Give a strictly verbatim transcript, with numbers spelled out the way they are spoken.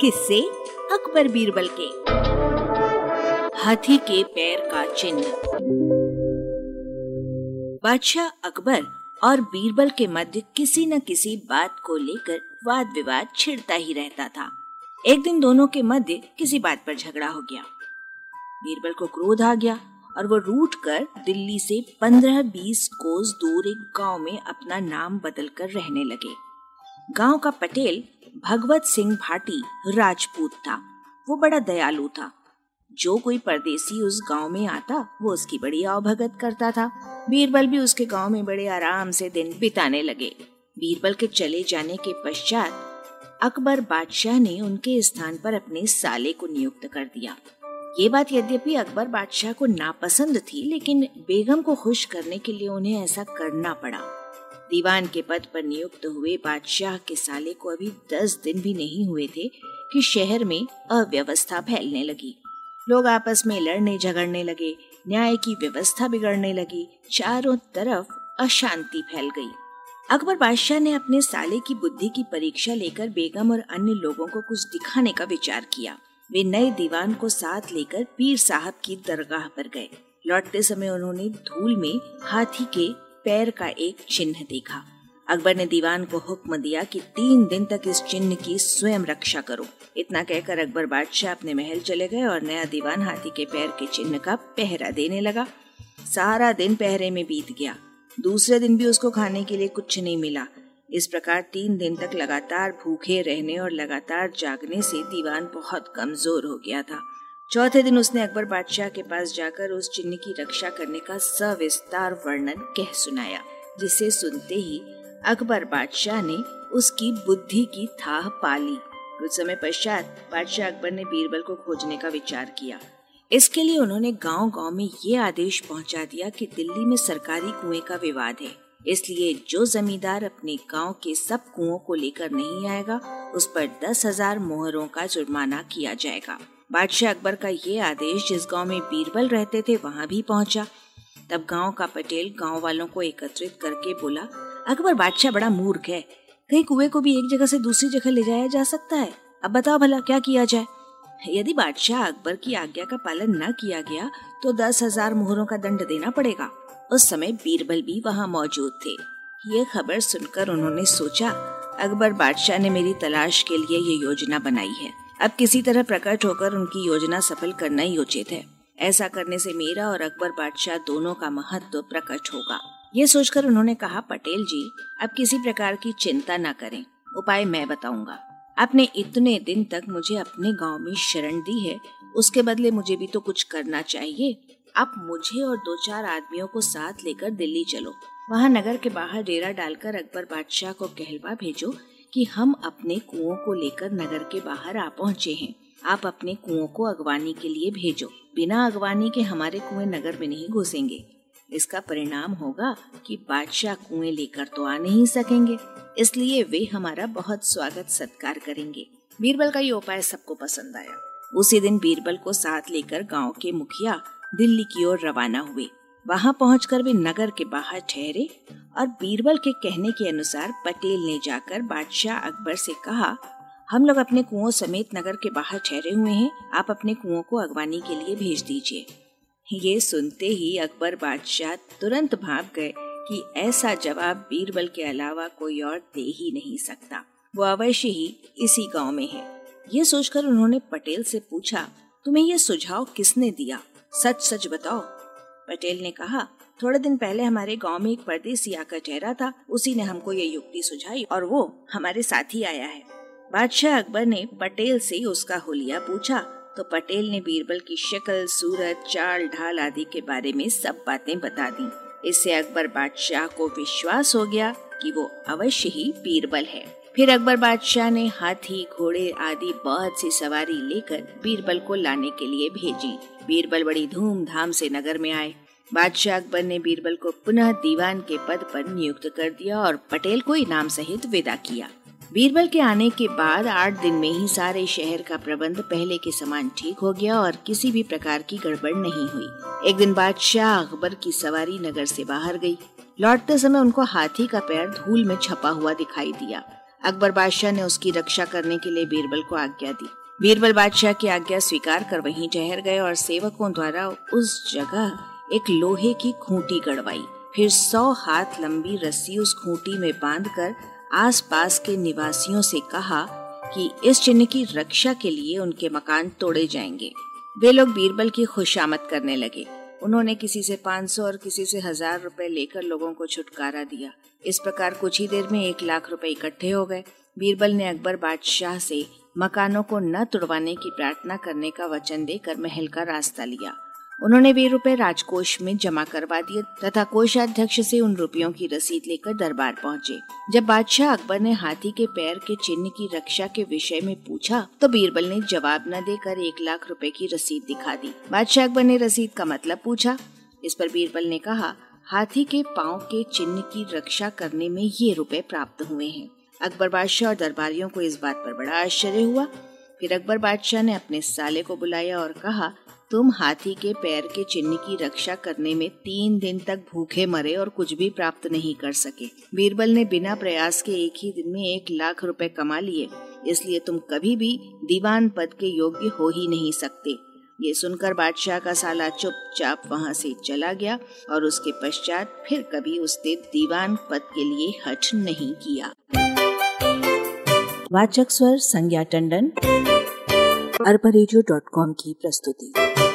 किससे अकबर बीरबल के। हाथी के पैर का चिन्ह। बादशाह अकबर और बीरबल के मध्य किसी न किसी बात को लेकर वाद विवाद छिड़ता ही रहता था। एक दिन दोनों के मध्य किसी बात पर झगड़ा हो गया। बीरबल को क्रोध आ गया और वो रूठ कर दिल्ली से पंद्रह बीस कोस दूर एक गांव में अपना नाम बदलकर रहने लगे। गांव का पटेल भगवत सिंह भाटी राजपूत था। वो बड़ा दयालु था। जो कोई परदेसी उस गांव में आता वो उसकी बड़ी आवभगत करता था। बीरबल भी उसके गांव में बड़े आराम से दिन बिताने लगे। बीरबल के चले जाने के पश्चात अकबर बादशाह ने उनके स्थान पर अपने साले को नियुक्त कर दिया। ये बात यद्यपि अकबर बादशाह को नापसंद थी, लेकिन बेगम को खुश करने के लिए उन्हें ऐसा करना पड़ा। दीवान के पद पर नियुक्त हुए बादशाह के साले को अभी दस दिन भी नहीं हुए थे कि शहर में अव्यवस्था फैलने लगी। लोग आपस में लड़ने झगड़ने लगे, न्याय की व्यवस्था बिगड़ने लगी, चारों तरफ अशांति फैल गई। अकबर बादशाह ने अपने साले की बुद्धि की परीक्षा लेकर बेगम और अन्य लोगों को कुछ दिखाने का विचार किया। वे नए दीवान को साथ लेकर पीर साहब की दरगाह पर गए। लौटते समय उन्होंने धूल में हाथी के पैर का एक चिन्ह देखा। अकबर ने दीवान को हुक्म दिया कि तीन दिन तक इस चिन्ह की स्वयं रक्षा करो। इतना कहकर अकबर बादशाह अपने महल चले गए और नया दीवान हाथी के पैर के चिन्ह का पहरा देने लगा। सारा दिन पहरे में बीत गया। दूसरे दिन भी उसको खाने के लिए कुछ नहीं मिला। इस प्रकार तीन दिन तक लगातार भूखे रहने और लगातार जागने से दीवान बहुत कमजोर हो गया था। चौथे दिन उसने अकबर बादशाह के पास जाकर उस चिन्ह की रक्षा करने का सविस्तार वर्णन कह सुनाया, जिसे सुनते ही अकबर बादशाह ने उसकी बुद्धि की थाह पाली। कुछ समय पश्चात बादशाह अकबर ने बीरबल को खोजने का विचार किया। इसके लिए उन्होंने गाँव गाँव में ये आदेश पहुँचा दिया कि दिल्ली में सरकारी कुएं का विवाद है, इसलिए जो जमींदार अपने गांव के सब कुओं को लेकर नहीं आएगा उस पर दस हजार मोहरों का जुर्माना किया जाएगा। बादशाह अकबर का ये आदेश जिस गांव में बीरबल रहते थे वहां भी पहुंचा। तब गांव का पटेल गांव वालों को एकत्रित करके बोला, अकबर बादशाह बड़ा मूर्ख है। कहीं कुएं को भी एक जगह से दूसरी जगह ले जाया जा सकता है। अब बताओ भला क्या किया जाए। यदि बादशाह अकबर की आज्ञा का पालन न किया गया तो दस हजार मोहरों का दंड देना पड़ेगा। उस समय बीरबल भी वहाँ मौजूद थे। ये खबर सुनकर उन्होंने सोचा, अकबर बादशाह ने मेरी तलाश के लिए ये योजना बनाई है। अब किसी तरह प्रकट होकर उनकी योजना सफल करना ही उचित है। ऐसा करने से मेरा और अकबर बादशाह दोनों का महत्व प्रकट होगा। ये सोचकर उन्होंने कहा, पटेल जी अब किसी प्रकार की चिंता न करें, उपाय मैं बताऊंगा। आपने इतने दिन तक मुझे अपने गाँव में शरण दी है, उसके बदले मुझे भी तो कुछ करना चाहिए। आप मुझे और दो चार आदमियों को साथ लेकर दिल्ली चलो। वहाँ नगर के बाहर डेरा डालकर अकबर बादशाह को कहलवा भेजो कि हम अपने कुओं को लेकर नगर के बाहर आ पहुँचे हैं। आप अपने कुओं को अगवानी के लिए भेजो। बिना अगवानी के हमारे कुएं नगर में नहीं घुसेंगे। इसका परिणाम होगा कि बादशाह कुएं लेकर तो आ नहीं सकेंगे, इसलिए वे हमारा बहुत स्वागत सत्कार करेंगे। बीरबल का ये उपाय सबको पसंद आया। उसी दिन बीरबल को साथ लेकर गाँव के मुखिया दिल्ली की ओर रवाना हुए। वहां पहुंचकर वे नगर के बाहर ठहरे और बीरबल के कहने के अनुसार पटेल ने जाकर बादशाह अकबर से कहा, हम लोग अपने कुओं समेत नगर के बाहर ठहरे हुए हैं, आप अपने कुओं को अगवानी के लिए भेज दीजिए। ये सुनते ही अकबर बादशाह तुरंत भाग गए कि ऐसा जवाब बीरबल के अलावा कोई और दे ही नहीं सकता। वो अवश्य ही इसी गाँव में है। ये सोचकर उन्होंने पटेल से पूछा, तुम्हें ये सुझाव किसने दिया? सच सच बताओ। पटेल ने कहा, थोड़े दिन पहले हमारे गांव में एक परदेसी आकर ठहरा था, उसी ने हमको ये युक्ति सुझाई और वो हमारे साथ ही आया है। बादशाह अकबर ने पटेल से उसका हुलिया पूछा तो पटेल ने बीरबल की शक्ल, सूरत, चाल ढाल आदि के बारे में सब बातें बता दी। इससे अकबर बादशाह को विश्वास हो गया कि वो अवश्य ही बीरबल है। फिर अकबर बादशाह ने हाथी, घोड़े आदि बहुत सी सवारी लेकर बीरबल को लाने के लिए भेजी। बीरबल बड़ी धूमधाम से नगर में आए। बादशाह अकबर ने बीरबल को पुनः दीवान के पद पर नियुक्त कर दिया और पटेल को इनाम सहित विदा किया। बीरबल के आने के बाद आठ दिन में ही सारे शहर का प्रबंध पहले के समान ठीक हो गया और किसी भी प्रकार की गड़बड़ नहीं हुई। एक दिन बादशाह अकबर की सवारी नगर से बाहर गई। लौटते समय उनको हाथी का पैर धूल में छपा हुआ दिखाई दिया। अकबर बादशाह ने उसकी रक्षा करने के लिए बीरबल को आज्ञा दी। बीरबल बादशाह की आज्ञा स्वीकार कर वहीं ठहर गए और सेवकों द्वारा उस जगह एक लोहे की खूंटी गड़वाई। फिर सौ हाथ लंबी रस्सी उस खूंटी में बांधकर आसपास के निवासियों से कहा कि इस चिन्ह की रक्षा के लिए उनके मकान तोड़े जाएंगे। वे लोग बीरबल की खुशामद करने लगे। उन्होंने किसी से पाँच सौ और किसी से हजार रुपए लेकर लोगों को छुटकारा दिया। इस प्रकार कुछ ही देर में एक लाख रुपए इकट्ठे हो गए। बीरबल ने अकबर बादशाह से मकानों को न तुड़वाने की प्रार्थना करने का वचन देकर महल का रास्ता लिया। उन्होंने वे रुपए राजकोष में जमा करवा दिए तथा कोषाध्यक्ष से उन रुपयों की रसीद लेकर दरबार पहुंचे। जब बादशाह अकबर ने हाथी के पैर के चिन्ह की रक्षा के विषय में पूछा तो बीरबल ने जवाब न देकर एक लाख रुपए की रसीद दिखा दी। बादशाह अकबर ने रसीद का मतलब पूछा। इस पर बीरबल ने कहा, हाथी के पाँव के चिन्ह की रक्षा करने में ये रुपए प्राप्त हुए हैं। अकबर बादशाह और दरबारियों को इस बात पर बड़ा आश्चर्य हुआ। फिर अकबर बादशाह ने अपने साले को बुलाया और कहा, तुम हाथी के पैर के चिन्ह की रक्षा करने में तीन दिन तक भूखे मरे और कुछ भी प्राप्त नहीं कर सके। बीरबल ने बिना प्रयास के एक ही दिन में एक लाख रुपए कमा लिए, इसलिए तुम कभी भी दीवान पद के योग्य हो ही नहीं सकते। ये सुनकर बादशाह का साला चुपचाप वहाँ से चला गया और उसके पश्चात फिर कभी उसने दीवान पद के लिए हठ नहीं किया। वाचक स्वर संज्ञा टंडन, अरबा रेडियो डॉट कॉम की प्रस्तुति।